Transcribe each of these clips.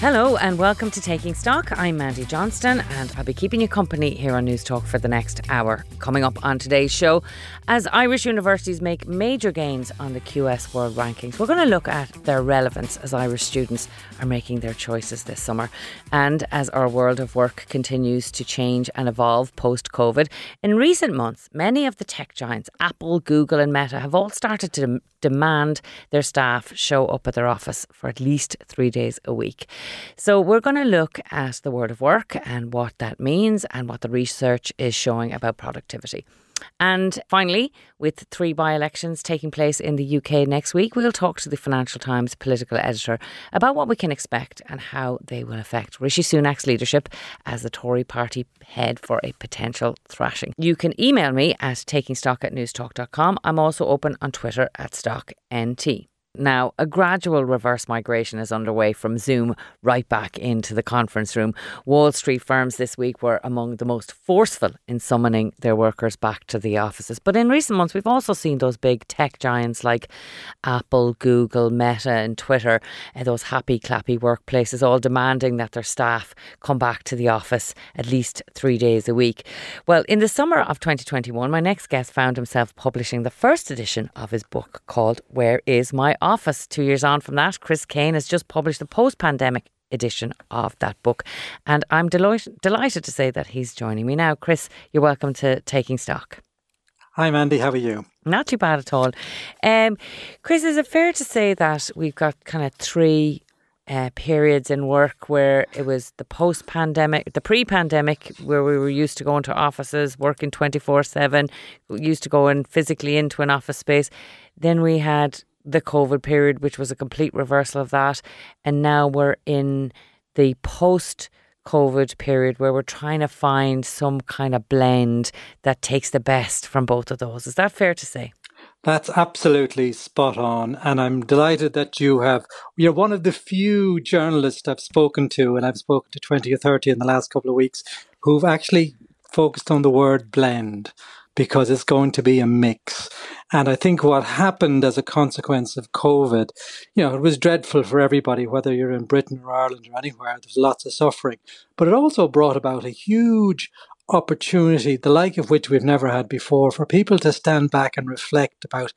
Hello and welcome to Taking Stock. I'm Mandy Johnston and I'll be keeping you company here on Newstalk for the next hour. Coming up on today's show, as Irish universities make major gains on the QS World Rankings, we're going to look at their relevance as Irish students are making their choices this summer. And as our world of work continues to change and evolve post-COVID, in recent months, many of the tech giants, Apple, Google and Meta, have all started to demand their staff show up at their office for at least 3 days a week. So we're going to look at the world of work and what that means and what the research is showing about productivity. And finally, with three by-elections taking place in the UK next week, we'll talk to the Financial Times political editor about what we can expect and how they will affect Rishi Sunak's leadership as the Tory party head for a potential thrashing. You can email me at takingstock@newstalk.com. I'm also open on Twitter at StockNT. Now, a gradual reverse migration is underway from Zoom right back into the conference room. Wall Street firms this week were among the most forceful in summoning their workers back to the offices. But in recent months, we've also seen those big tech giants like Apple, Google, Meta and Twitter, and those happy, clappy workplaces all demanding that their staff come back to the office at least 3 days a week. Well, in the summer of 2021, my next guest found himself publishing the first edition of his book called Where is My Office? 2 years on from that, Chris Kane has just published the post-pandemic edition of that book. And I'm delighted to say that he's joining me now. Chris, you're welcome to Taking Stock. Hi, Mandy. How are you? Not too bad at all. Chris, is it fair to say that we've got kind of three periods in work where it was the post-pandemic, the pre-pandemic, where we were used to going to offices, working 24/7, used to going physically into an office space. Then we had the COVID period, which was a complete reversal of that. And now we're in the post-COVID period where we're trying to find some kind of blend that takes the best from both of those. Is that fair to say? That's absolutely spot on. And I'm delighted that you're one of the few journalists I've spoken to, and I've spoken to 20 or 30 in the last couple of weeks, who've actually focused on the word blend, because it's going to be a mix. And I think what happened as a consequence of COVID, it was dreadful for everybody, whether you're in Britain or Ireland or anywhere, there's lots of suffering. But it also brought about a huge opportunity, the like of which we've never had before, for people to stand back and reflect about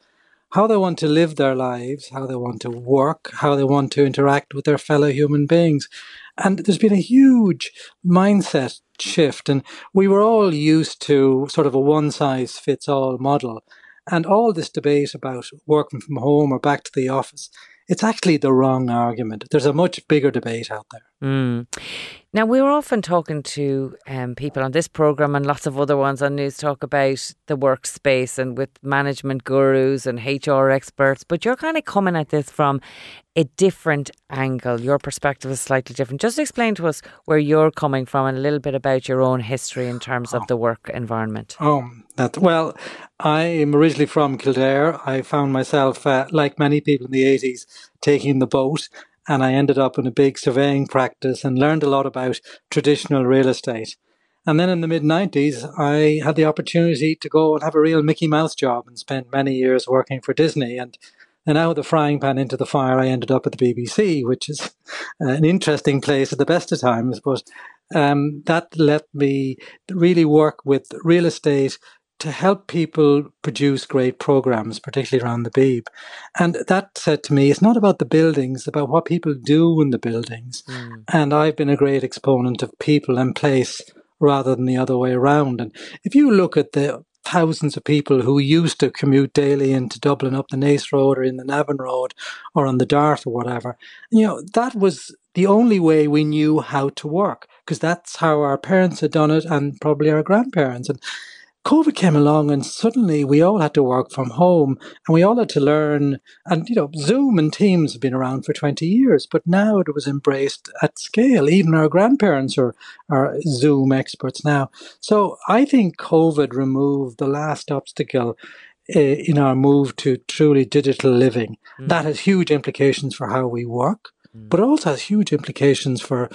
how they want to live their lives, how they want to work, how they want to interact with their fellow human beings. And there's been a huge mindset shift. And we were all used to sort of a one-size-fits-all model. And all this debate about working from home or back to the office, it's actually the wrong argument. There's a much bigger debate out there. Mm. Now, we're often talking to people on this programme and lots of other ones on Newstalk about the workspace and with management gurus and HR experts, but you're kind of coming at this from a different angle. Your perspective is slightly different. Just explain to us where you're coming from and a little bit about your own history in terms of the work environment. Well, I am originally from Kildare. I found myself, like many people in the 80s, taking the boat. And I ended up in a big surveying practice and learned a lot about traditional real estate. And then in the mid-90s, I had the opportunity to go and have a real Mickey Mouse job and spent many years working for Disney. And out of the frying pan into the fire, I ended up at the BBC, which is an interesting place at the best of times. But that let me really work with real estate to help people produce great programs, particularly around the Beeb. And that said to me, it's not about the buildings, it's about what people do in the buildings. Mm. And I've been a great exponent of people and place rather than the other way around. And if you look at the thousands of people who used to commute daily into Dublin up the Naas Road or in the Navan Road or on the Dart or whatever, that was the only way we knew how to work, because that's how our parents had done it and probably our grandparents. And COVID came along and suddenly we all had to work from home and we all had to learn. And, Zoom and Teams have been around for 20 years, but now it was embraced at scale. Even our grandparents are Zoom experts now. So I think COVID removed the last obstacle in our move to truly digital living. Mm. That has huge implications for how we work, but also has huge implications for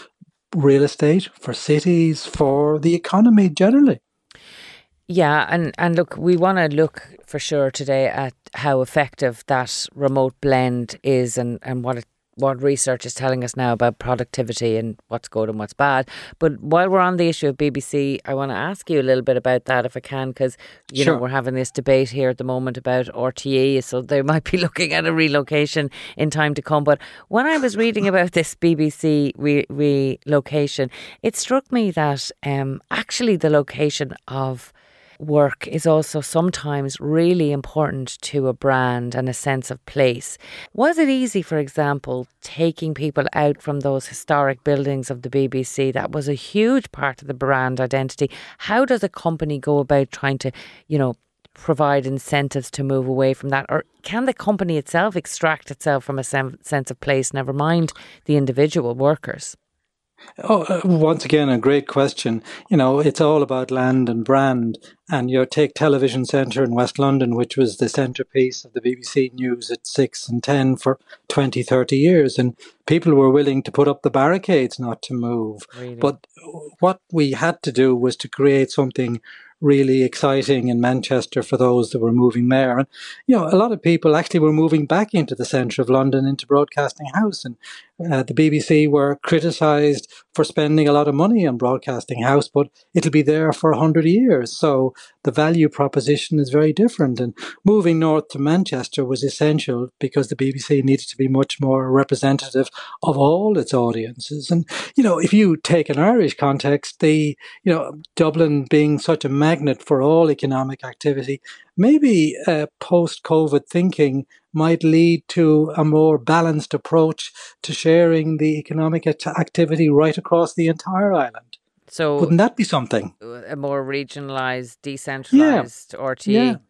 real estate, for cities, for the economy generally. Yeah, and look, we want to look for sure today at how effective that remote blend is, and what research is telling us now about productivity and what's good and what's bad. But while we're on the issue of BBC, I want to ask you a little bit about that if I can, because, you know, we're having this debate here at the moment about RTE, so they might be looking at a relocation in time to come. But when I was reading about this BBC relocation, it struck me that actually the location of work is also sometimes really important to a brand and a sense of place. Was it easy, for example, taking people out from those historic buildings of the BBC? That was a huge part of the brand identity. How does a company go about trying to, you know, provide incentives to move away from that? Or can the company itself extract itself from a sense of place, never mind the individual workers? Oh, once again, a great question. You know, it's all about land and brand. And you take Television Centre in West London, which was the centrepiece of the BBC News at 6 and 10 for 20, 30 years. And people were willing to put up the barricades not to move. Really? But what we had to do was to create something really exciting in Manchester for those that were moving there. And, you know, a lot of people actually were moving back into the centre of London, into Broadcasting House. And the BBC were criticised for spending a lot of money on Broadcasting House, but it'll be there for 100 years. So the value proposition is very different. And moving north to Manchester was essential because the BBC needed to be much more representative of all its audiences. And, you know, if you take an Irish context, the, you know, Dublin being such a magnet for all economic activity, maybe post-COVID thinking might lead to a more balanced approach to sharing the economic activity right across the entire island. So wouldn't that be something? A more regionalised, decentralised RTE. Yeah.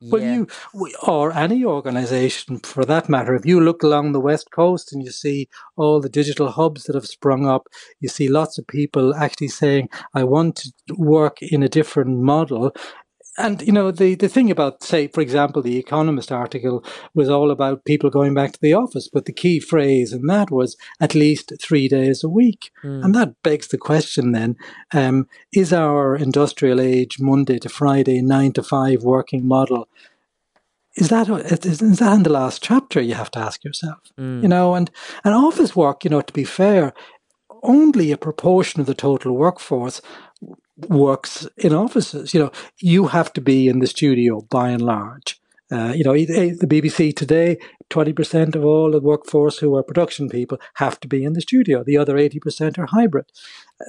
Well, or any organisation for that matter, if you look along the West Coast and you see all the digital hubs that have sprung up, you see lots of people actually saying, I want to work in a different model. And, you know, the thing about, say, for example, the Economist article was all about people going back to the office. But the key phrase in that was at least 3 days a week. Mm. And that begs the question then, is our industrial age Monday to Friday, 9 to 5 working model, is that in the last chapter, you have to ask yourself? Mm. You know, and office work, you know, to be fair, only a proportion of the total workforce works in offices. You know, you have to be in the studio by and large. You know, the BBC today, 20% of all the workforce who are production people have to be in the studio. The other 80% are hybrid.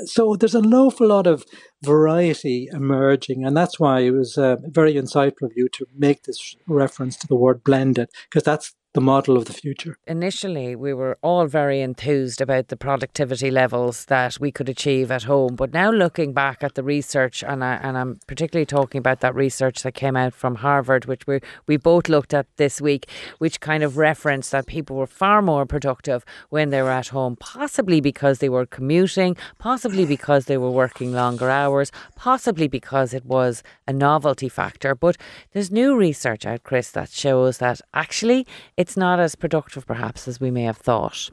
So there's an awful lot of variety emerging, and that's why it was very insightful of you to make this reference to the word blended, because that's the model of the future. Initially, we were all very enthused about the productivity levels that we could achieve at home. But now looking back at the research, and I'm particularly talking about that research that came out from Harvard, which we both looked at this week, which kind of referenced that people were far more productive when they were at home, possibly because they were commuting, possibly because they were working longer hours, possibly because it was a novelty factor. But there's new research out, Chris, that shows that actually it's not as productive, perhaps, as we may have thought.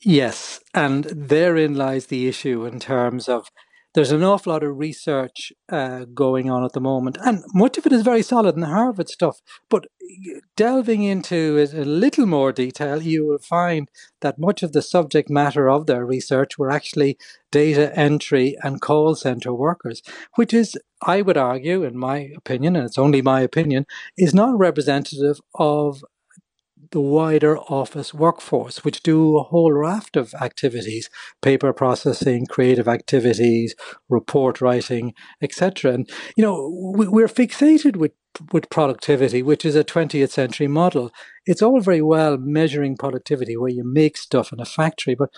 Yes, and therein lies the issue in terms of there's an awful lot of research going on at the moment, and much of it is very solid in the Harvard stuff. But delving into it a little more detail, you will find that much of the subject matter of their research were actually data entry and call centre workers, which is, I would argue, in my opinion, and it's only my opinion, is not representative of the wider office workforce, which do a whole raft of activities, paper processing, creative activities, report writing, etc. And, you know, we're fixated with productivity, which is a 20th century model. It's all very well measuring productivity where you make stuff in a factory, but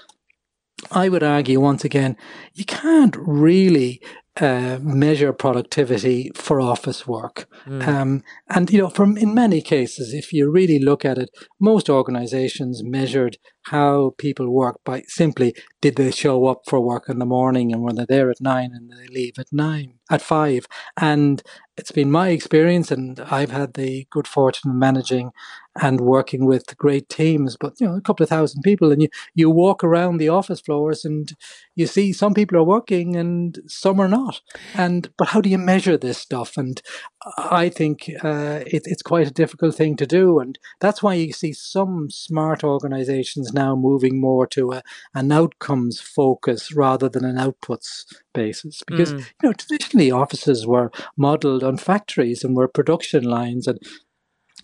I would argue, once again, you can't really measure productivity for office work. Mm. And, you know, in many cases, if you really look at it, most organizations measured how people work by simply, did they show up for work in the morning, and were they there at 9 and they leave at 5? And It's been my experience, and I've had the good fortune of managing and working with great teams, but a couple of thousand people, and you walk around the office floors and you see some people are working and some are not. But how do you measure this stuff? And I think it's quite a difficult thing to do, and that's why you see some smart organisations now moving more to an outcomes focus rather than an outputs basis, because traditionally offices were modelled on factories and were production lines. And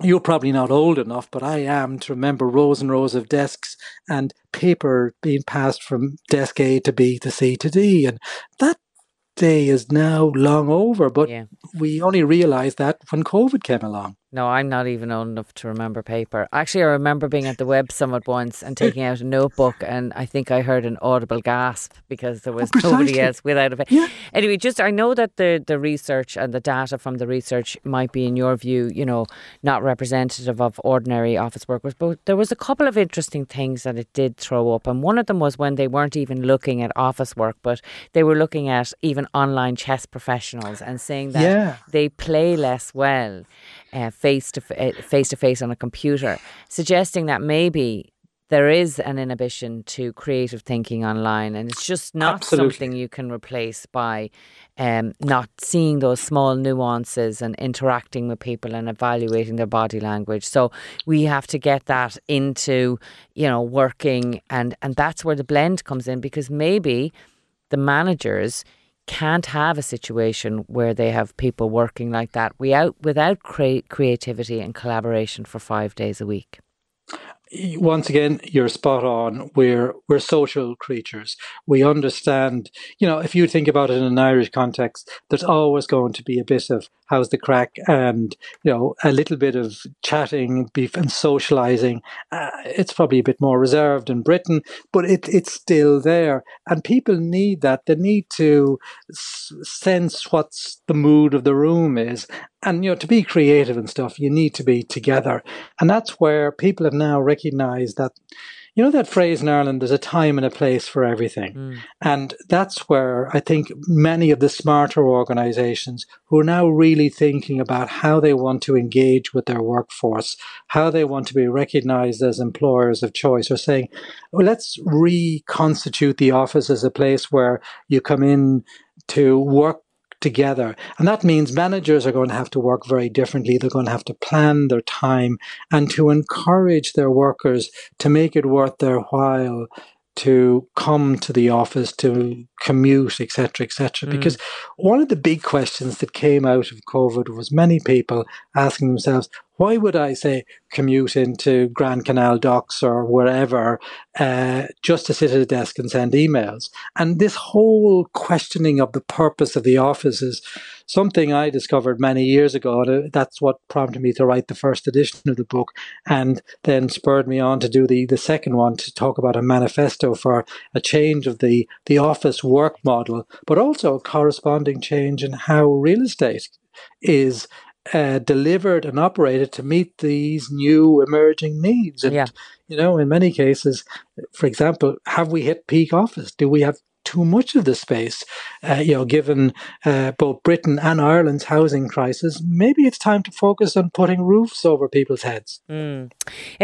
you're probably not old enough, but I am, to remember rows and rows of desks and paper being passed from desk A to B to C to D. And that day is now long over, but we only realised that when COVID came along. No, I'm not even old enough to remember paper. Actually, I remember being at the Web Summit once and taking out a notebook, and I think I heard an audible gasp because there was nobody else without a pen. Yeah. Anyway, I know that the research and the data from the research might be, in your view, not representative of ordinary office workers, but there was a couple of interesting things that it did throw up. And one of them was when they weren't even looking at office work, but they were looking at even online chess professionals and saying that they play less well face to face on a computer, suggesting that maybe there is an inhibition to creative thinking online, and it's just not something you can replace by not seeing those small nuances and interacting with people and evaluating their body language. So we have to get that into working, and that's where the blend comes in, because maybe the managers can't have a situation where they have people working like that without creativity and collaboration for 5 days a week. Once again, you're spot on. We're social creatures. We understand, if you think about it in an Irish context, there's always going to be a bit of how's the crack and, a little bit of chatting and socializing. It's probably a bit more reserved in Britain, but it's still there. And people need that. They need to sense what's the mood of the room is. And, to be creative and stuff, you need to be together. And that's where people have now recognized that, that phrase in Ireland, there's a time and a place for everything. And that's where I think many of the smarter organizations who are now really thinking about how they want to engage with their workforce, how they want to be recognized as employers of choice, are saying, let's reconstitute the office as a place where you come in to work together. And that means managers are going to have to work very differently. They're going to have to plan their time and to encourage their workers to make it worth their while to come to the office, to commute, etc., etc. Because one of the big questions that came out of COVID was many people asking themselves, why would I commute into Grand Canal Docks or wherever just to sit at a desk and send emails? And this whole questioning of the purpose of the office is something I discovered many years ago. And that's what prompted me to write the first edition of the book, and then spurred me on to do the second one, to talk about a manifesto for a change of the office work model, but also a corresponding change in how real estate is delivered and operated to meet these new emerging needs. And, in many cases, for example, have we hit peak office? Do we have too much of the space? Given both Britain and Ireland's housing crisis, maybe it's time to focus on putting roofs over people's heads. If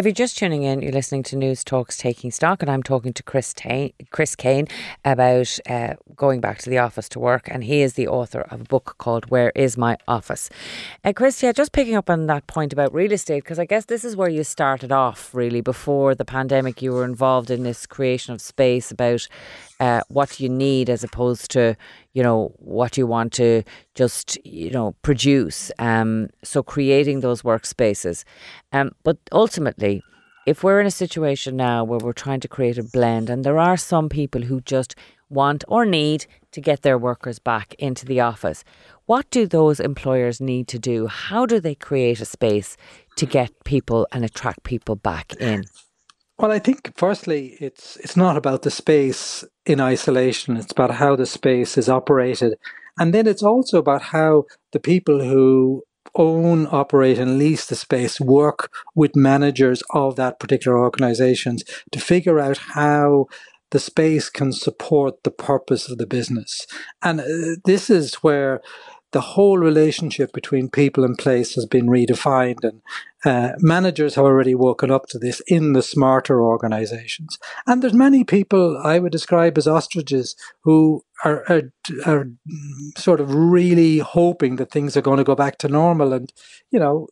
you're just tuning in, you're listening to News Talk's Taking Stock, and I'm talking to Chris Kane about going back to the office to work, and he is the author of a book called Where is My Office? Chris, just picking up on that point about real estate, because I guess this is where you started off, really. Before the pandemic, you were involved in this creation of space about what you need as opposed to, what you want to just, produce. So creating those workspaces. But ultimately, if we're in a situation now where we're trying to create a blend, and there are some people who just want or need to get their workers back into the office, what do those employers need to do? How do they create a space to get people and attract people back in? Well, I think, firstly, it's not about the space in isolation. It's about how the space is operated. And then it's also about how the people who own, operate, and lease the space work with managers of that particular organizations to figure out how the space can support the purpose of the business. And this is where the whole relationship between people and place has been redefined, and managers have already woken up to this in the smarter organizations. And there's many people I would describe as ostriches who are sort of really hoping that things are going to go back to normal, and, you know,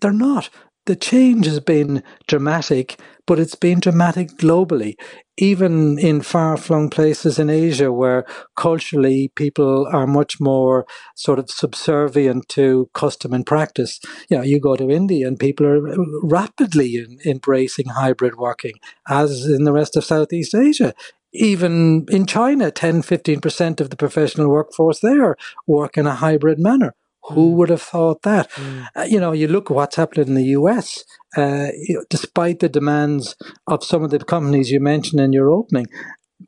they're not. The change has been dramatic, but it's been dramatic globally, even in far-flung places in Asia where culturally people are much more sort of subservient to custom and practice. You know, you go to India and people are rapidly embracing hybrid working, as in the rest of Southeast Asia. Even in China, 10-15% of the professional workforce there work in a hybrid manner. Who would have thought that? You know, you look at what's happening in the US, despite the demands of some of the companies you mentioned in your opening,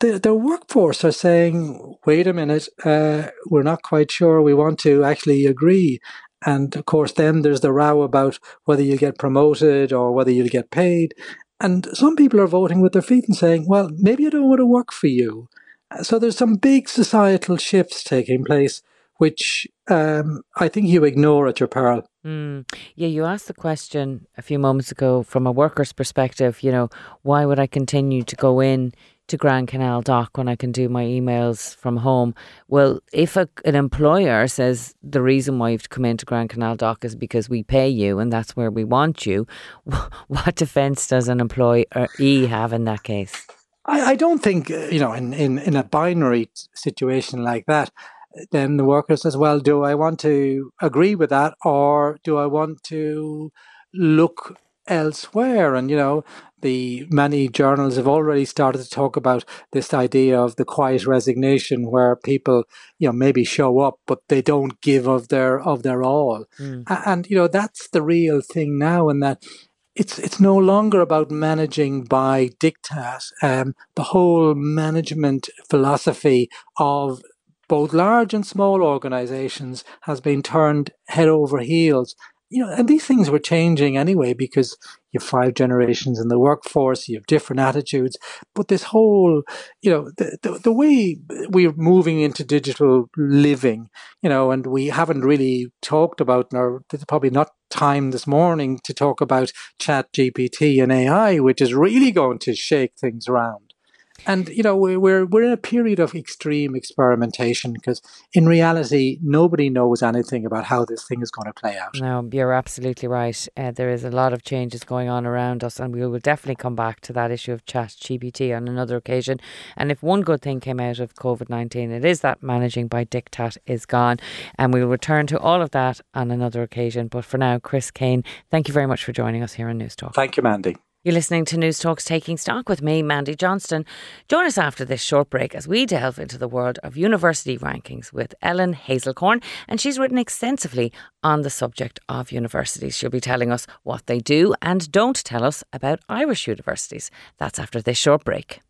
their workforce are saying, wait a minute, we're not quite sure we want to actually agree. And of course, then there's the row about whether you get promoted or whether you'll get paid. And some people are voting with their feet and saying, well, maybe I don't want to work for you. So there's some big societal shifts taking place, which I think you ignore at your peril. Yeah, you asked the question a few moments ago from a worker's perspective, you know, why would I continue to go in to Grand Canal Dock when I can do my emails from home? Well, if an employer says the reason why you've come into Grand Canal Dock is because we pay you and that's where we want you, what defence does an employee have in that case? I don't think, you know, in a binary situation like that, then the worker says, well, do I want to agree with that or do I want to look elsewhere? And, you know, the many journals have already started to talk about this idea of the quiet resignation where people, you know, maybe show up, but they don't give of their all. And, you know, that's the real thing now, in that it's no longer about managing by diktat. The whole management philosophy of both large and small organizations has been turned head over heels. You know, and these things were changing anyway because you have 5 generations in the workforce, you have different attitudes. But this whole, you know, the way we're moving into digital living, you know, and we haven't really talked about, nor there's probably not time this morning to talk about ChatGPT and AI, which is really going to shake things around. And, you know, we're in a period of extreme experimentation because in reality, nobody knows anything about how this thing is going to play out. No, you're absolutely right. There is a lot of changes going on around us, and we will definitely come back to that issue of ChatGPT on another occasion. And if one good thing came out of COVID-19, it is that managing by diktat is gone. And we'll return to all of that on another occasion. But for now, Chris Kane, thank you very much for joining us here on Newstalk. Thank you, Mandy. You're listening to Newstalk's Taking Stock with me, Mandy Johnston. Join us after this short break as we delve into the world of university rankings with Ellen Hazelkorn, and she's written extensively on the subject of universities. She'll be telling us what they do and don't tell us about Irish universities. That's after this short break.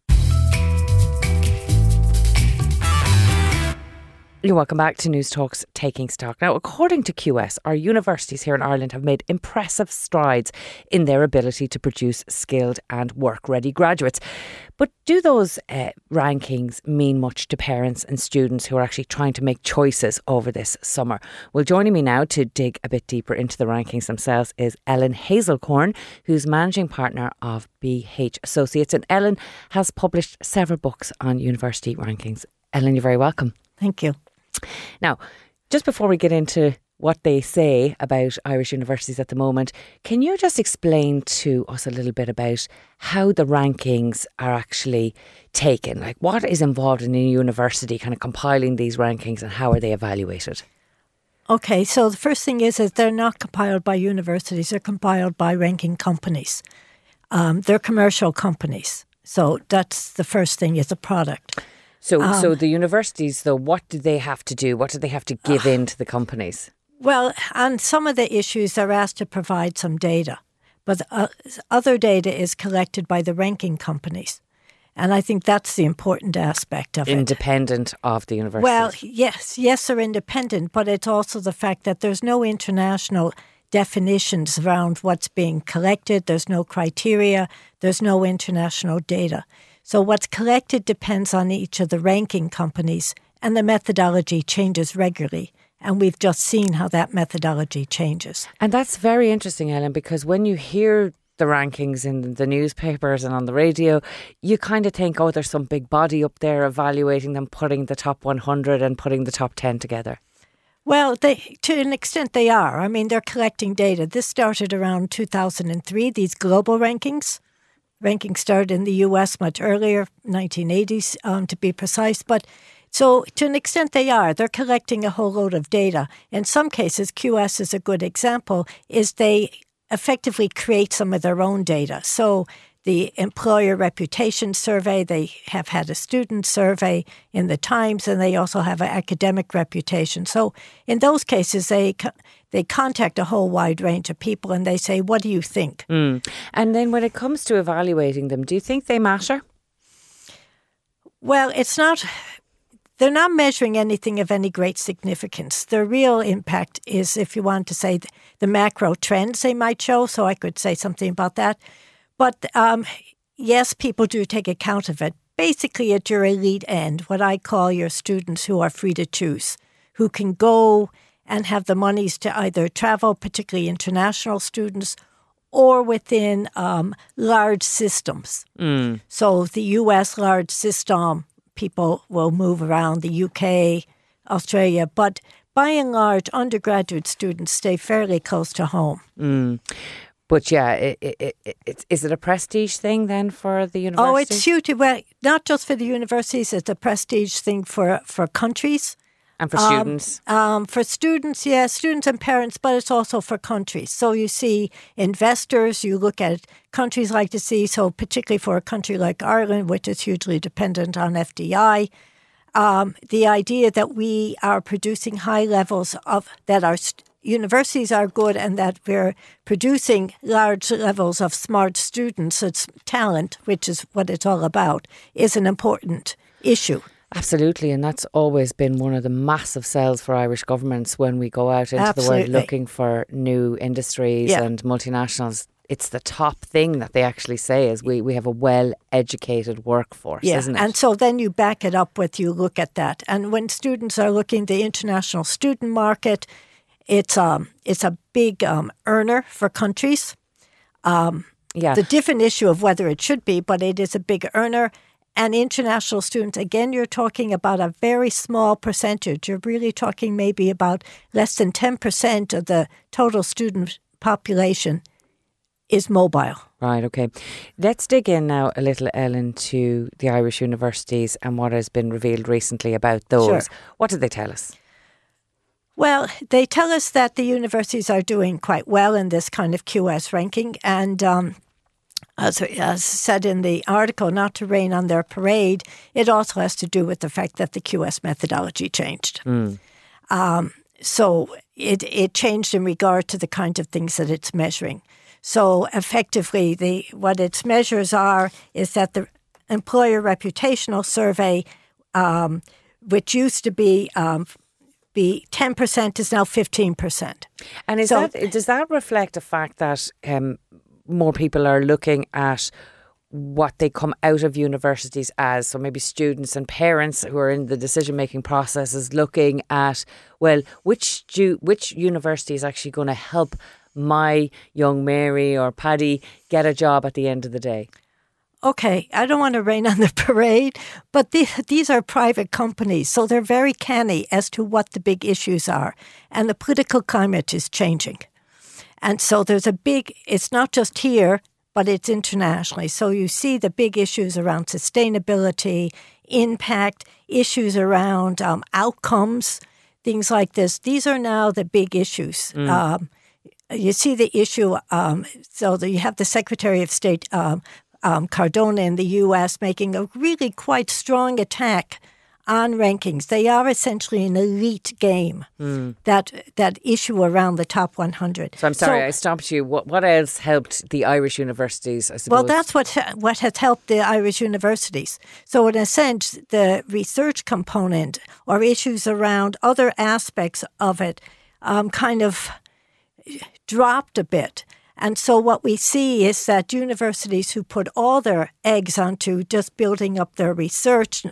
You're welcome back to Newstalk's Taking Stock. Now, according to QS, our universities here in Ireland have made impressive strides in their ability to produce skilled and work-ready graduates. But do those rankings mean much to parents and students who are actually trying to make choices over this summer? Well, joining me now to dig a bit deeper into the rankings themselves is Ellen Hazelkorn, who's managing partner of BH Associates. And Ellen has published several books on university rankings. Ellen, you're very welcome. Thank you. Now, just before we get into what they say about Irish universities at the moment, can you just explain to us a little bit about how the rankings are actually taken? Like, what is involved in a university kind of compiling these rankings and how are they evaluated? Okay, so the first thing is they're not compiled by universities, they're compiled by ranking companies. They're commercial companies. So that's the first thing, is a product. So the universities, though, what do they have to do? What do they have to give in to the companies? Well, on some of the issues, they're asked to provide some data. But other data is collected by the ranking companies. And I think that's the important aspect of it. Independent of the universities. Well, yes, they're independent. But it's also the fact that there's no international definitions around what's being collected. There's no criteria. There's no international data. So what's collected depends on each of the ranking companies, and the methodology changes regularly And we've just seen how that methodology changes. And that's very interesting, Ellen, because when you hear the rankings in the newspapers and on the radio, you kind of think, oh, there's some big body up there evaluating them, putting the top 100 and putting the top 10 together. Well, to an extent they are. I mean, they're collecting data. This started around 2003, these global rankings. Rankings started in the US much earlier, 1980s to be precise. But so to an extent they are. They're collecting a whole load of data. In some cases, QS is a good example, is they effectively create some of their own data. So the employer reputation survey, they have had a student survey in the Times, and they also have an academic reputation. So in those cases, they contact a whole wide range of people and they say, what do you think? Mm. And then when it comes to evaluating them, do you think they matter? Well, it's not... They're not measuring anything of any great significance. Their real impact is, if you want to say, the macro trends they might show. So I could say something about that. But yes, people do take account of it. Basically, at your elite end, what I call your students who are free to choose, who can go and have the monies to either travel, particularly international students, or within large systems. Mm. So the US large system, people will move around the UK, Australia, but by and large, undergraduate students stay fairly close to home. Mm. But yeah, is it a prestige thing then for the universities? Oh, it's huge. Well, not just for the universities, it's a prestige thing for countries. And for students? For students, yeah, students and parents, but it's also for countries. So you see investors, you look at countries like to see, so particularly for a country like Ireland, which is hugely dependent on FDI, the idea that we are producing high levels of, that our universities are good and that we're producing large levels of smart students, it's talent, which is what it's all about, is an important issue. Absolutely, and that's always been one of the massive sells for Irish governments when we go out into the world looking for new industries and multinationals. It's the top thing that they actually say is we have a well-educated workforce, isn't it? And so then you back it up with, you look at that. And when students are looking at the international student market, it's a big earner for countries. The different issue of whether it should be, but it is a big earner. And international students, again, you're talking about a very small percentage. You're really talking maybe about less than 10% of the total student population is mobile. Right, okay. Let's dig in now a little, Ellen, to the Irish universities and what has been revealed recently about those. Sure. What did they tell us? Well, they tell us that the universities are doing quite well in this kind of QS ranking and... As said in the article, not to rain on their parade, it also has to do with the fact that the QS methodology changed. Mm. So it changed in regard to the kind of things that it's measuring. So effectively, what its measures are is that the employer reputational survey, which used to be 10%, is now 15%. And does that reflect the fact that... more people are looking at what they come out of universities as. So maybe students and parents who are in the decision-making process is looking at, well, which university is actually going to help my young Mary or Paddy get a job at the end of the day? Okay, I don't want to rain on the parade, but these are private companies, so they're very canny as to what the big issues are. And the political climate is changing. And so there's it's not just here, but it's internationally. So you see the big issues around sustainability, impact, issues around outcomes, things like this. These are now the big issues. Mm. You see the issue, you have the Secretary of State, Cardona in the U.S., making a really quite strong attack on rankings. They are essentially an elite game, that issue around the top 100. So I'm sorry, I stopped you. What else helped the Irish universities, I suppose? Well, that's what has helped the Irish universities. So in a sense, the research component or issues around other aspects of it kind of dropped a bit. And so what we see is that universities who put all their eggs onto just building up their research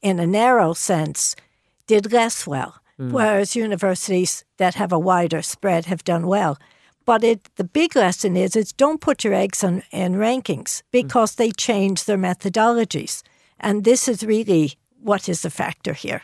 in a narrow sense, did less well. whereas universities that have a wider spread have done well. But the big lesson is don't put your eggs in rankings because they change their methodologies. And this is really what is the factor here.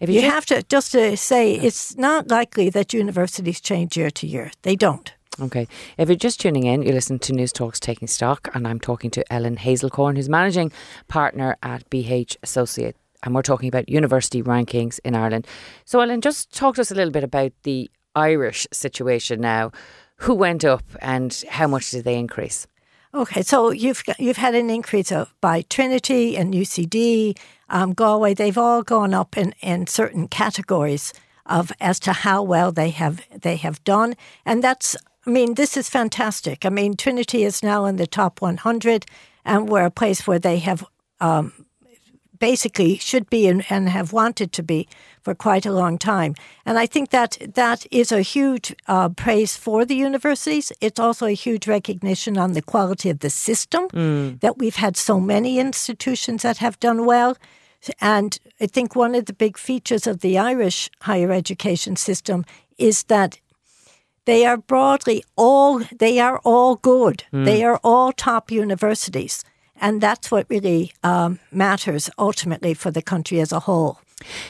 You have to, just to say, it's not likely that universities change year to year. They don't. Okay. If you're just tuning in, you listen to Newstalk's Taking Stock, and I'm talking to Ellen Hazelkorn, who's managing partner at BH Associates. And we're talking about university rankings in Ireland. So, Ellen, just talk to us a little bit about the Irish situation now. Who went up and how much did they increase? Okay, so you've had an increase by Trinity and UCD, Galway. They've all gone up in certain categories of as to how well they have done. And that's, I mean, this is fantastic. I mean, Trinity is now in the top 100 and we're a place where they have basically should be and have wanted to be for quite a long time. And I think that is a huge praise for the universities. It's also a huge recognition on the quality of the system, that we've had so many institutions that have done well. And I think one of the big features of the Irish higher education system is that they are all good. They are all top universities. And that's what really matters ultimately for the country as a whole.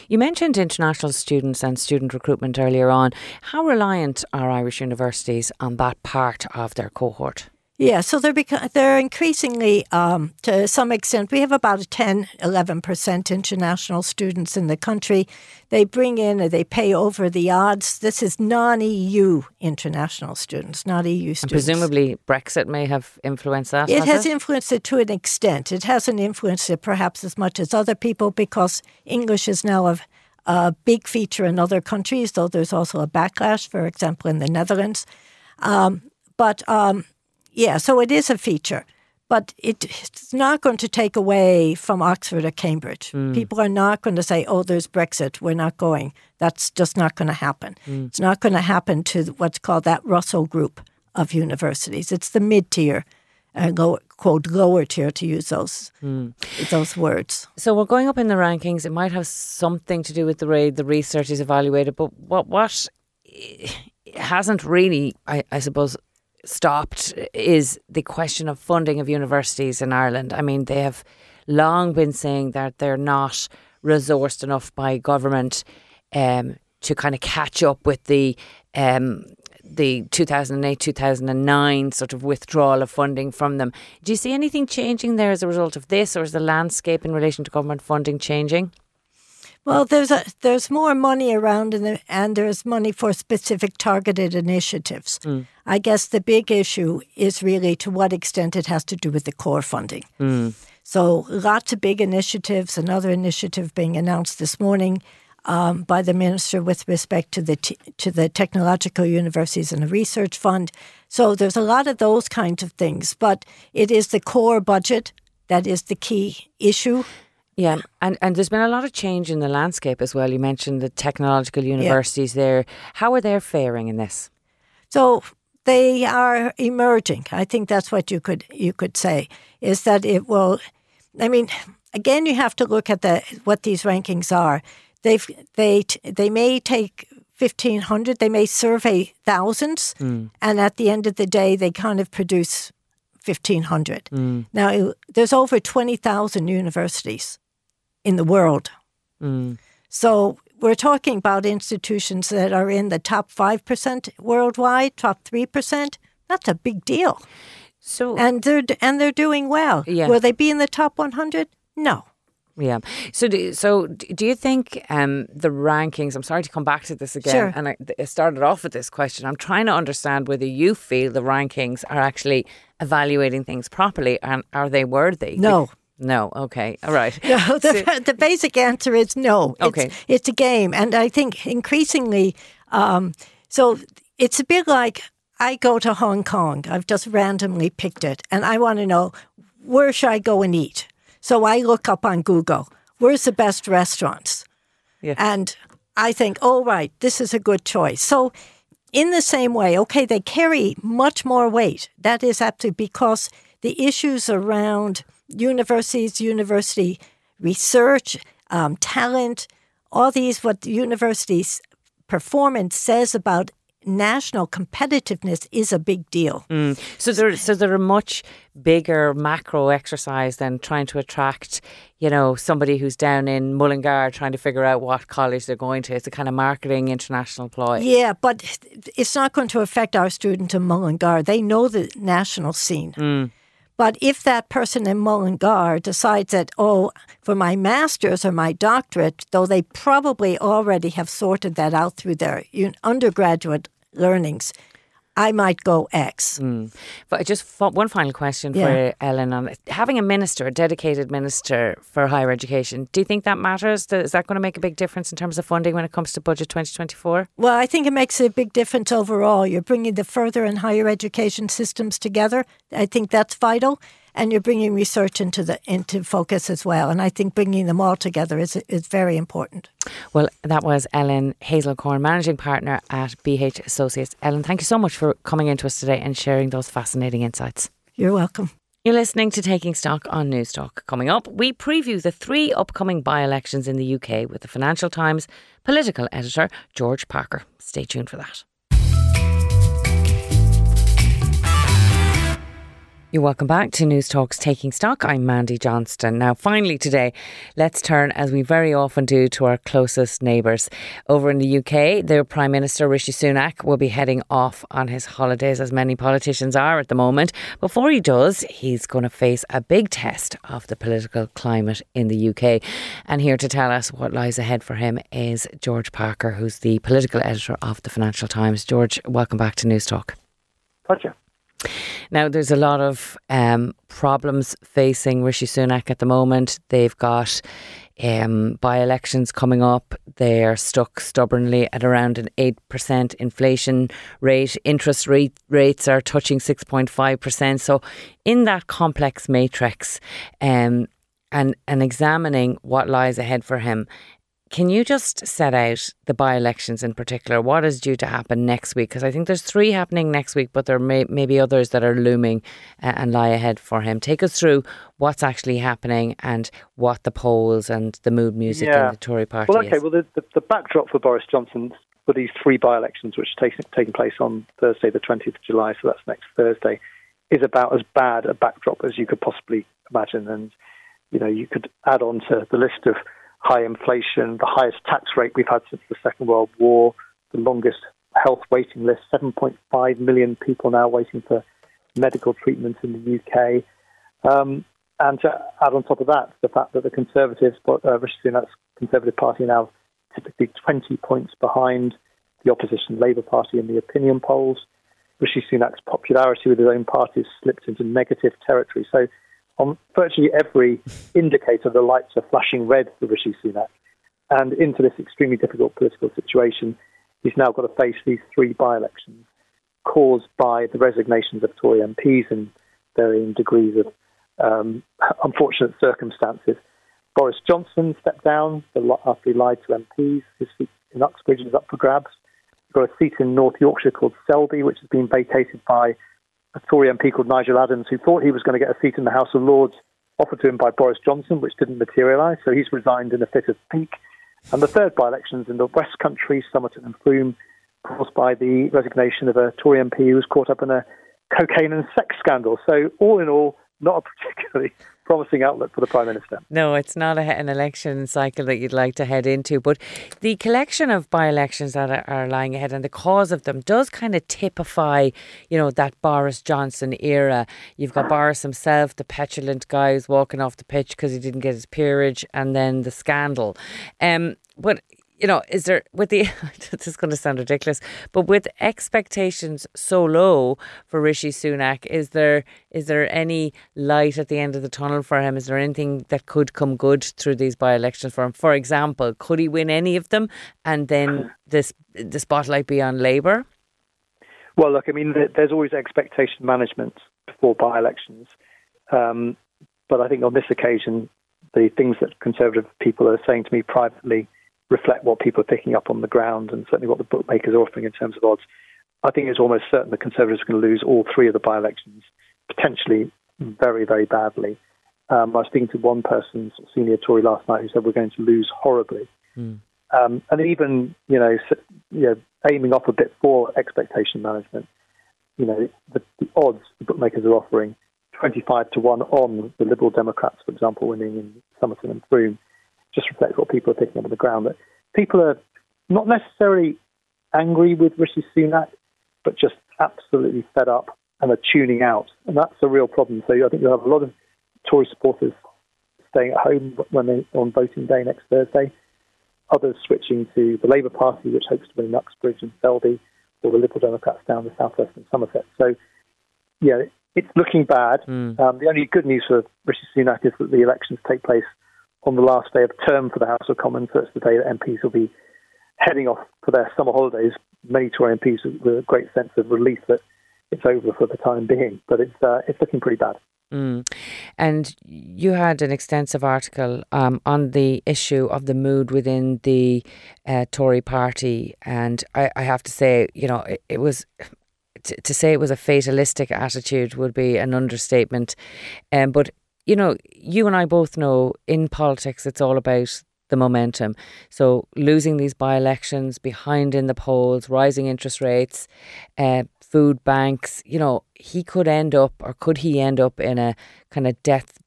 You mentioned international students and student recruitment earlier on. How reliant are Irish universities on that part of their cohort? Yeah, so they're increasingly, to some extent, we have about 10-11% international students in the country. They bring in or they pay over the odds. This is non-EU international students, not EU students. And presumably Brexit may have influenced that. It has influenced it to an extent. It hasn't influenced it perhaps as much as other people because English is now a big feature in other countries, though there's also a backlash, for example, in the Netherlands. Yeah, so it is a feature, but it's not going to take away from Oxford or Cambridge. People are not going to say, oh, there's Brexit, we're not going. That's just not going to happen. It's not going to happen to what's called that Russell group of universities. It's the mid-tier, quote, lower tier, to use those words. So we're going up in the rankings. It might have something to do with the way the research is evaluated, but what hasn't really, I suppose, stopped is the question of funding of universities in Ireland. I mean, they have long been saying that they're not resourced enough by government to kind of catch up with the 2008-2009 sort of withdrawal of funding from them. Do you see anything changing there as a result of this, or is the landscape in relation to government funding changing? Well, there's more money around and there's money for specific targeted initiatives. I guess the big issue is really to what extent it has to do with the core funding. So lots of big initiatives, another initiative being announced this morning by the minister with respect to the Technological Universities and the Research Fund. So there's a lot of those kinds of things, but it is the core budget that is the key issue. Yeah, and there's been a lot of change in the landscape as well. You mentioned the technological universities there. How are they faring in this? So they are emerging. I think that's what you could say, is that it will... I mean, again, you have to look at what these rankings are. They may take 1,500, they may survey thousands, and at the end of the day, they kind of produce 1,500. Now, there's over 20,000 universities in the world. So we're talking about institutions that are in the top 5% worldwide, top 3%. That's a big deal. So and they're doing well. Yeah. Will they be in the top 100? No. Yeah. So do you think the rankings? I'm sorry to come back to this again. Sure. And I started off with this question. I'm trying to understand whether you feel the rankings are actually evaluating things properly, and are they worthy? No. No. Okay. All right. No. The basic answer is no. Okay. It's a game, and I think increasingly. So it's a bit like I go to Hong Kong. I've just randomly picked it, and I want to know where should I go and eat. So I look up on Google, where's the best restaurants? Yeah. And I think, oh, right, this is a good choice. So in the same way, okay, they carry much more weight. That is absolutely because the issues around universities, university research, talent, all these, what universities' performance says about national competitiveness is a big deal. Mm. So there are much bigger macro exercise than trying to attract, you know, somebody who's down in Mullingar trying to figure out what college they're going to. It's a kind of marketing international ploy. Yeah, but it's not going to affect our student in Mullingar. They know the national scene. Mm. But if that person in Mullingar decides that, oh, for my master's or my doctorate, though they probably already have sorted that out through their undergraduate learnings, I might go X. Mm. But just one final question for Ellen. On having a minister, a dedicated minister for higher education, do you think that matters? Is that going to make a big difference in terms of funding when it comes to Budget 2024? Well, I think it makes a big difference overall. You're bringing the further and higher education systems together. I think that's vital. And you're bringing research into focus as well. And I think bringing them all together is very important. Well, that was Ellen Hazelkorn, Managing Partner at BH Associates. Ellen, thank you so much for coming into us today and sharing those fascinating insights. You're welcome. You're listening to Taking Stock on Newstalk. Coming up, we preview the three upcoming by-elections in the UK with the Financial Times political editor, George Parker. Stay tuned for that. You're welcome back to Newstalk's Taking Stock. I'm Mandy Johnston. Now, finally today, let's turn, as we very often do, to our closest neighbours. Over in the UK, their Prime Minister, Rishi Sunak, will be heading off on his holidays, as many politicians are at the moment. Before he does, he's going to face a big test of the political climate in the UK. And here to tell us what lies ahead for him is George Parker, who's the political editor of the Financial Times. George, welcome back to Newstalk. Gotcha. Now, there's a lot of problems facing Rishi Sunak at the moment. They've got by-elections coming up. They are stuck stubbornly at around an 8% inflation rate. Interest rates are touching 6.5%. So in that complex matrix and examining what lies ahead for him, can you just set out the by-elections in particular? What is due to happen next week? Because I think there's three happening next week, but there may be others that are looming and lie ahead for him. Take us through what's actually happening and what the polls and the mood music in the Tory party is. Well, the backdrop for Boris Johnson for these three by-elections, which are taking place on Thursday, the 20th of July, so that's next Thursday, is about as bad a backdrop as you could possibly imagine. And, you know, you could add on to the list of high inflation, the highest tax rate we've had since the Second World War, the longest health waiting list, 7.5 million people now waiting for medical treatment in the UK. And to add on top of that, the fact that the Conservatives, Rishi Sunak's Conservative Party now typically 20 points behind the opposition Labour Party in the opinion polls. Rishi Sunak's popularity with his own party has slipped into negative territory. So on virtually every indicator, the lights are flashing red for Rishi Sunak. And into this extremely difficult political situation, he's now got to face these three by-elections caused by the resignations of Tory MPs in varying degrees of unfortunate circumstances. Boris Johnson stepped down after he lied to MPs. His seat in Uxbridge is up for grabs. He's got a seat in North Yorkshire called Selby, which has been vacated by a Tory MP called Nigel Adams, who thought he was going to get a seat in the House of Lords offered to him by Boris Johnson, which didn't materialise, so he's resigned in a fit of pique. And the third by-election's in the West Country, Somerton and Froom, caused by the resignation of a Tory MP who was caught up in a cocaine and sex scandal. So all in all, not a particularly promising outlook for the Prime Minister. No, it's not an election cycle that you'd like to head into. But the collection of by-elections that are lying ahead and the cause of them does kind of typify, you know, that Boris Johnson era. You've got Boris himself, the petulant guy who's walking off the pitch because he didn't get his peerage, and then the scandal. But, you know, is there, with the, this is going to sound ridiculous, but with expectations so low for Rishi Sunak, is there any light at the end of the tunnel for him? Is there anything that could come good through these by-elections for him? For example, could he win any of them and then the spotlight be on Labour? Well, look, I mean, there's always expectation management before by-elections. But I think on this occasion, the things that Conservative people are saying to me privately reflect what people are picking up on the ground and certainly what the bookmakers are offering in terms of odds. I think it's almost certain the Conservatives are going to lose all three of the by-elections, potentially very, very badly. I was speaking to one person, senior Tory, last night who said we're going to lose horribly. Mm. And even, aiming up a bit for expectation management, the odds the bookmakers are offering 25-1 on the Liberal Democrats, for example, winning in Somerton and Froom, just reflects what people are picking up on the ground. That people are not necessarily angry with Rishi Sunak, but just absolutely fed up and are tuning out. And that's a real problem. So I think you'll have a lot of Tory supporters staying at home on voting day next Thursday, others switching to the Labour Party, which hopes to win Uxbridge and Selby, or the Liberal Democrats down the southwest and Somerset. So, it's looking bad. The only good news for Rishi Sunak is that the elections take place on the last day of term for the House of Commons, so it's the day that MPs will be heading off for their summer holidays. Many Tory MPs with a great sense of relief that it's over for the time being, but it's looking pretty bad. And you had an extensive article on the issue of the mood within the Tory party, and I have to say, it was to say it was a fatalistic attitude would be an understatement. But you and I both know in politics it's all about the momentum. So losing these by-elections, behind in the polls, rising interest rates, food banks, could he end up in a kind of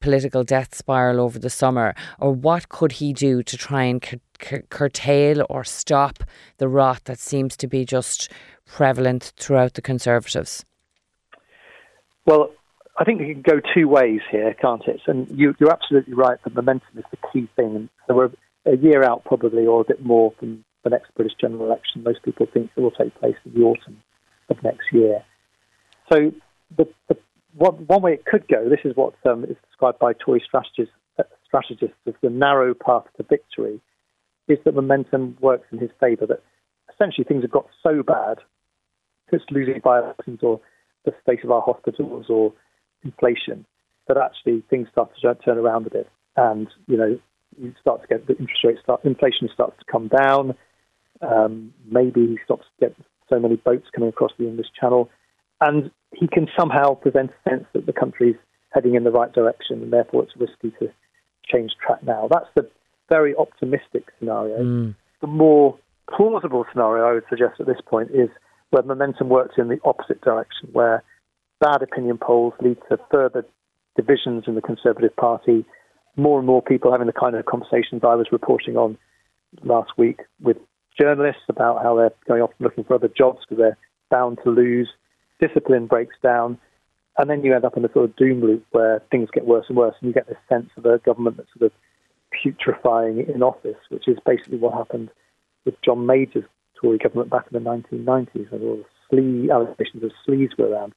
political death spiral over the summer? Or what could he do to try and curtail or stop the rot that seems to be just prevalent throughout the Conservatives? Well, I think it can go two ways here, can't it? And you're absolutely right. The momentum is the key thing. And so we're a year out probably, or a bit more, from the next British general election. Most people think it will take place in the autumn of next year. So one way it could go, this is what is described by Tory strategists as the narrow path to victory, is that momentum works in his favour, that essentially things have got so bad, it's losing by-elections or the state of our hospitals or inflation, that actually things start to turn around a bit. And, you start to get the interest rates, inflation starts to come down. Maybe he stops to get so many boats coming across the English Channel. And he can somehow present a sense that the country's heading in the right direction, and therefore it's risky to change track now. That's the very optimistic scenario. The more plausible scenario, I would suggest at this point, is where momentum works in the opposite direction, where bad opinion polls lead to further divisions in the Conservative Party, more and more people having the kind of conversations I was reporting on last week with journalists about how they're going off looking for other jobs because they're bound to lose. Discipline breaks down, and then you end up in a sort of doom loop where things get worse and worse, and you get this sense of a government that's sort of putrefying in office, which is basically what happened with John Major's Tory government back in the 1990s, and all the allegations of sleaze were around.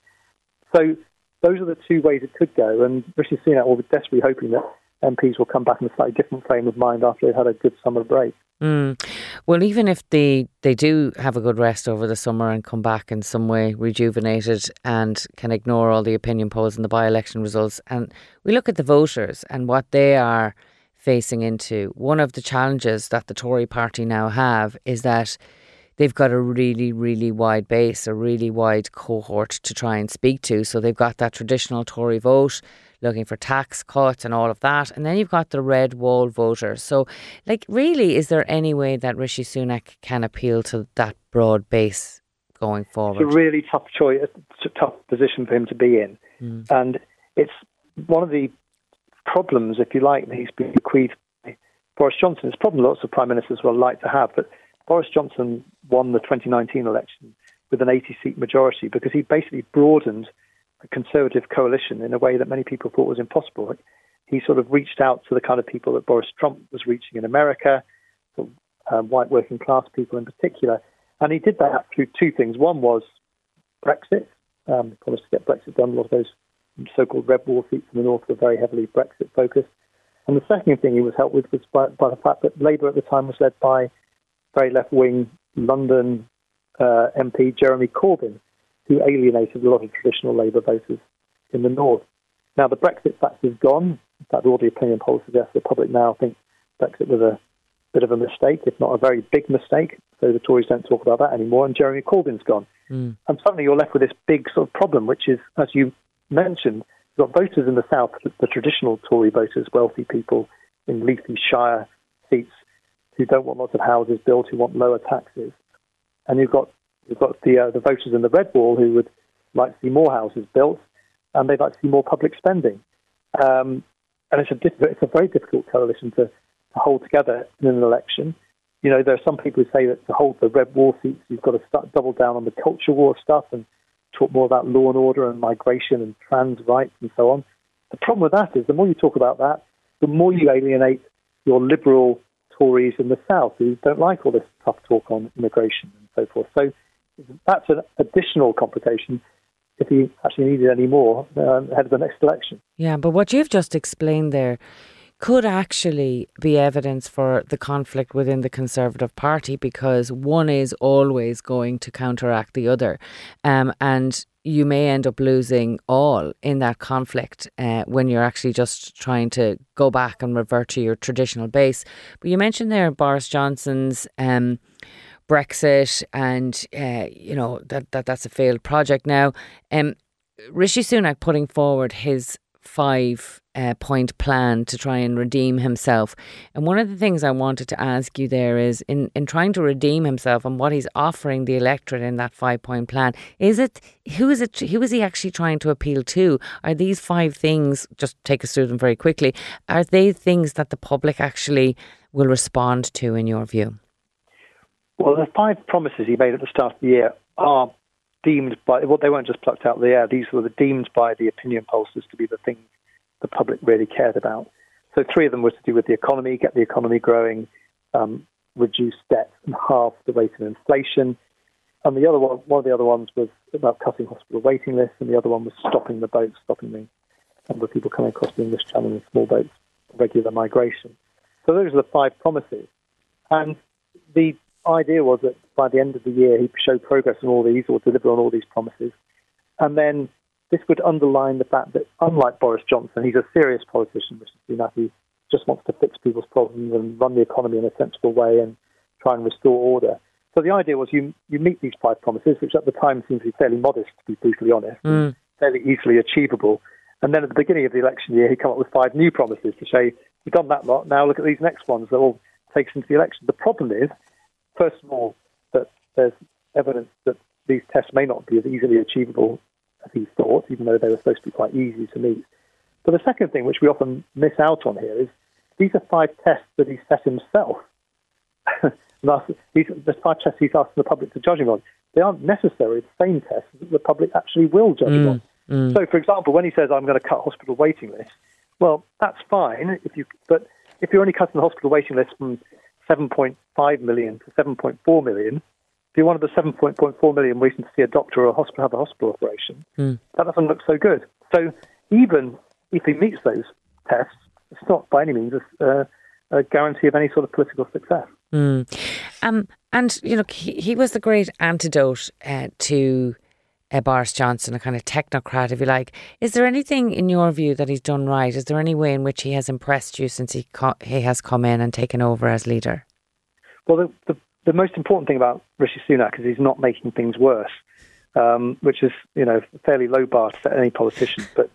So those are the two ways it could go, and Rishi Sunak will be desperately hoping that MPs will come back in a slightly different frame of mind after they've had a good summer break. Well, even if they do have a good rest over the summer and come back in some way rejuvenated and can ignore all the opinion polls and the by-election results, and we look at the voters and what they are facing into, one of the challenges that the Tory party now have is that they've got a really, really wide base, a really wide cohort to try and speak to. So they've got that traditional Tory vote looking for tax cuts and all of that. And then you've got the red wall voters. So, really, is there any way that Rishi Sunak can appeal to that broad base going forward? It's a really tough choice, a tough position for him to be in. And it's one of the problems, if you like, that he's been bequeathed by Boris Johnson. It's a problem lots of prime ministers will like to have, but Boris Johnson won the 2019 election with an 80-seat majority because he basically broadened the Conservative coalition in a way that many people thought was impossible. He sort of reached out to the kind of people that Boris Trump was reaching in America, white working-class people in particular. And he did that through two things. One was Brexit. He promised to get Brexit done. A lot of those so-called red wall seats in the north were very heavily Brexit-focused. And the second thing he was helped with was by the fact that Labour at the time was led by very left-wing London MP Jeremy Corbyn, who alienated a lot of traditional Labour voters in the north. Now, the Brexit fact is gone. In fact, all the opinion polls suggest the public now think Brexit was a bit of a mistake, if not a very big mistake, so the Tories don't talk about that anymore, and Jeremy Corbyn's gone. And suddenly you're left with this big sort of problem, which is, as you mentioned, you've got voters in the south, the traditional Tory voters, wealthy people in leafy shire seats, who don't want lots of houses built, who want lower taxes. And you've got the voters in the red wall who would like to see more houses built, and they'd like to see more public spending. And it's a very difficult coalition to hold together in an election. You know, there are some people who say that to hold the red wall seats, you've got to start, double down on the culture war stuff and talk more about law and order and migration and trans rights and so on. The problem with that is the more you talk about that, the more you alienate your liberal Tories in the South who don't like all this tough talk on immigration and so forth. So that's an additional complication if you actually needed any more ahead of the next election. Yeah, but what you've just explained there could actually be evidence for the conflict within the Conservative Party, because one is always going to counteract the other. And you may end up losing all in that conflict when you're actually just trying to go back and revert to your traditional base. But you mentioned there Boris Johnson's Brexit and, that's a failed project now. Rishi Sunak putting forward his 5-point plan to try and redeem himself. And one of the things I wanted to ask you there is in trying to redeem himself and what he's offering the electorate in that 5-point plan, who is he actually trying to appeal to? Are these 5 things, just take us through them very quickly, are they things that the public actually will respond to in your view? Well, the 5 promises he made at the start of the year are deemed by, well, they weren't just plucked out of the air. These were deemed by the opinion pollsters to be the things the public really cared about. So 3 of them were to do with the economy, get the economy growing, reduce debt and halve the rate of inflation. And the other one of the other ones was about cutting hospital waiting lists, and the other one was stopping the boats, stopping the number of people coming across the English Channel in small boats, regular migration. So those are the 5 promises. And the idea was that by the end of the year, he'd show progress on all these or deliver on all these promises. And then this would underline the fact that, unlike Boris Johnson, he's a serious politician, which is that he just wants to fix people's problems and run the economy in a sensible way and try and restore order. So the idea was you meet these 5 promises, which at the time seemed to be fairly modest, to be brutally honest, fairly easily achievable. And then at the beginning of the election year, he'd come up with 5 new promises to say, we've done that lot, now look at these next ones that all take us into the election. The problem is, first of all, that there's evidence that these tests may not be as easily achievable as he thought, even though they were supposed to be quite easy to meet. But the second thing, which we often miss out on here, is these are 5 tests that he set himself. The 5 tests he's asking the public to judge him on. They aren't necessarily the same tests that the public actually will judge him on. So, for example, when he says, I'm going to cut hospital waiting lists, well, that's fine. But if you're only cutting the hospital waiting list from 7.5 million to 7.4 million. If you're one of the 7.4 million waiting to see a doctor or have a hospital operation, that doesn't look so good. So even if he meets those tests, it's not by any means a guarantee of any sort of political success. And, you know, he was the great antidote to Boris Johnson, a kind of technocrat, if you like. Is there anything in your view that he's done right? Is there any way in which he has impressed you since he has come in and taken over as leader? Well, the most important thing about Rishi Sunak is he's not making things worse, which is, you know, a fairly low bar to set any politician. But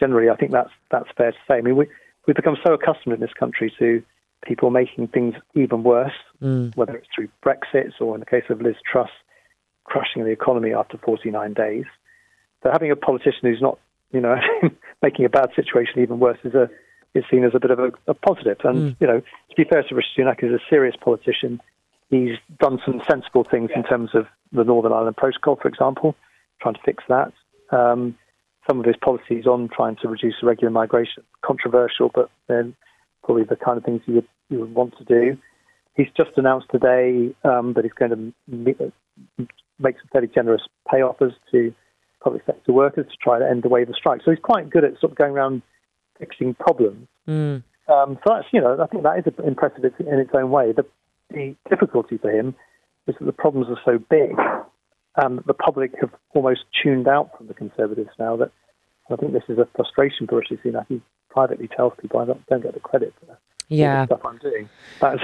generally, I think that's fair to say. I mean, we've become so accustomed in this country to people making things even worse, whether it's through Brexit or in the case of Liz Truss, crushing the economy after 49 days. So having a politician who's not, you know, making a bad situation even worse is seen as a bit of a positive. And, you know, to be fair to Rishi Sunak, is a serious politician. He's done some sensible things in terms of the Northern Ireland Protocol, for example, trying to fix that. Some of his policies on trying to reduce irregular migration, controversial, but then probably the kind of things you would want to do. He's just announced today that he's going to make some fairly generous pay offers to public sector workers to try to end the wave of strikes. So he's quite good at sort of going around fixing problems. So that's, you know, I think that is impressive in its own way. The difficulty for him is that the problems are so big and the public have almost tuned out from the Conservatives now, that I think this is a frustration for Rishi Sunak. He privately tells people, I don't get the credit for that. Yeah. Stuff I'm doing. That's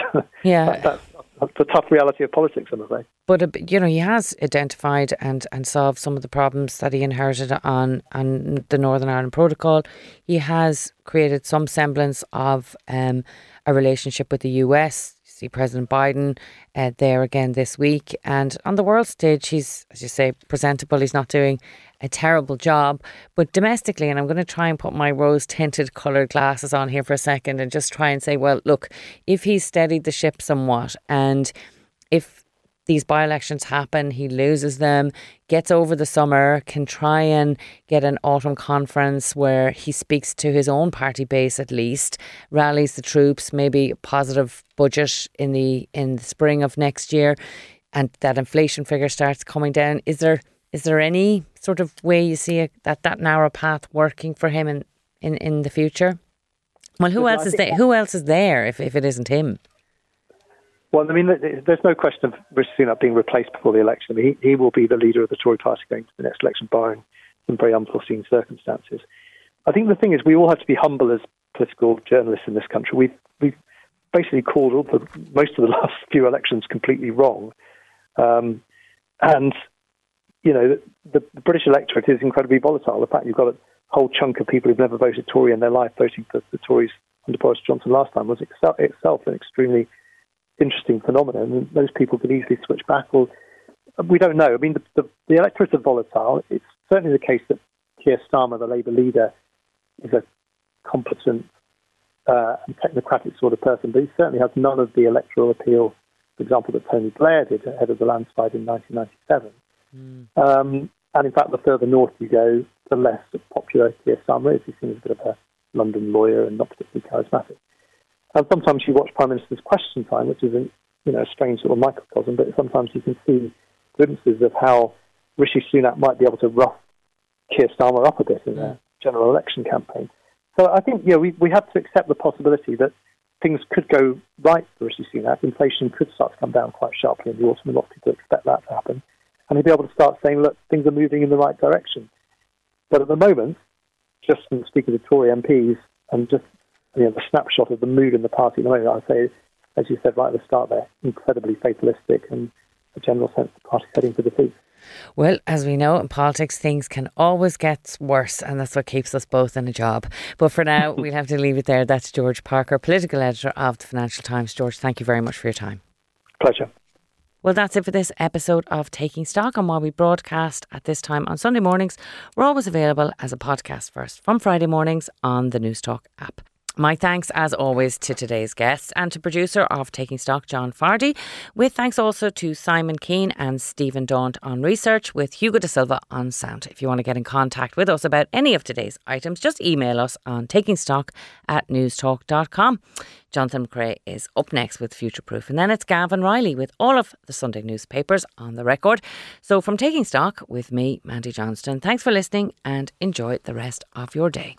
the tough reality of politics, I'm afraid. But, you know, he has identified and solved some of the problems that he inherited on the Northern Ireland Protocol. He has created some semblance of a relationship with the US. see President Biden there again this week. And on the world stage, he's, as you say, presentable. He's not doing a terrible job. But domestically, and I'm going to try and put my rose-tinted coloured glasses on here for a second and just try and say, well, look, if he's steadied the ship somewhat and if these by-elections happen, he loses them, gets over the summer, can try and get an autumn conference where he speaks to his own party base at least, rallies the troops, maybe a positive budget in the spring of next year, and that inflation figure starts coming down. Is there any sort of way you see that narrow path working for him in the future? Well, who else is there if it isn't him? Well, I mean, there's no question of Rishi Sunak being replaced before the election. I mean, he will be the leader of the Tory party going to the next election, barring some very unforeseen circumstances. I think the thing is, we all have to be humble as political journalists in this country. We've basically called most of the last few elections completely wrong. And, you know, the British electorate is incredibly volatile. The fact you've got a whole chunk of people who've never voted Tory in their life voting for the Tories under Boris Johnson last time was itself an extremely interesting phenomenon, and those people could easily switch back, or we don't know. I mean, the electorates are volatile. It's certainly the case that Keir Starmer, the Labour leader, is a competent and technocratic sort of person, but he certainly has none of the electoral appeal, for example, that Tony Blair did ahead of the landslide in 1997. And in fact, the further north you go, the less popular Keir Starmer is. He seems a bit of a London lawyer and not particularly charismatic. And sometimes you watch Prime Minister's Question Time, which is a strange little microcosm, but sometimes you can see glimpses of how Rishi Sunak might be able to rough Keir Starmer up a bit in a general election campaign. So I think we have to accept the possibility that things could go right for Rishi Sunak. Inflation could start to come down quite sharply in the autumn, and lots of people expect that to happen. And he'll be able to start saying, look, things are moving in the right direction. But at the moment, just from speaking to Tory MPs and just the snapshot of the mood in the party at the moment, I'd say, as you said right at the start there, incredibly fatalistic and a general sense of the party heading for defeat. Well, as we know, in politics, things can always get worse, and that's what keeps us both in a job. But for now, we'll have to leave it there. That's George Parker, political editor of the Financial Times. George, thank you very much for your time. Pleasure. Well, that's it for this episode of Taking Stock. And while we broadcast at this time on Sunday mornings, we're always available as a podcast first from Friday mornings on the Newstalk app. My thanks, as always, to today's guests and to producer of Taking Stock, John Fardy, with thanks also to Simon Keane and Stephen Daunt on research, with Hugo Da Silva on sound. If you want to get in contact with us about any of today's items, just email us on takingstock@newstalk.com. Jonathan McRae is up next with Future Proof, and then it's Gavin Riley with all of the Sunday newspapers on the record. So from Taking Stock, with me, Mandy Johnston, thanks for listening and enjoy the rest of your day.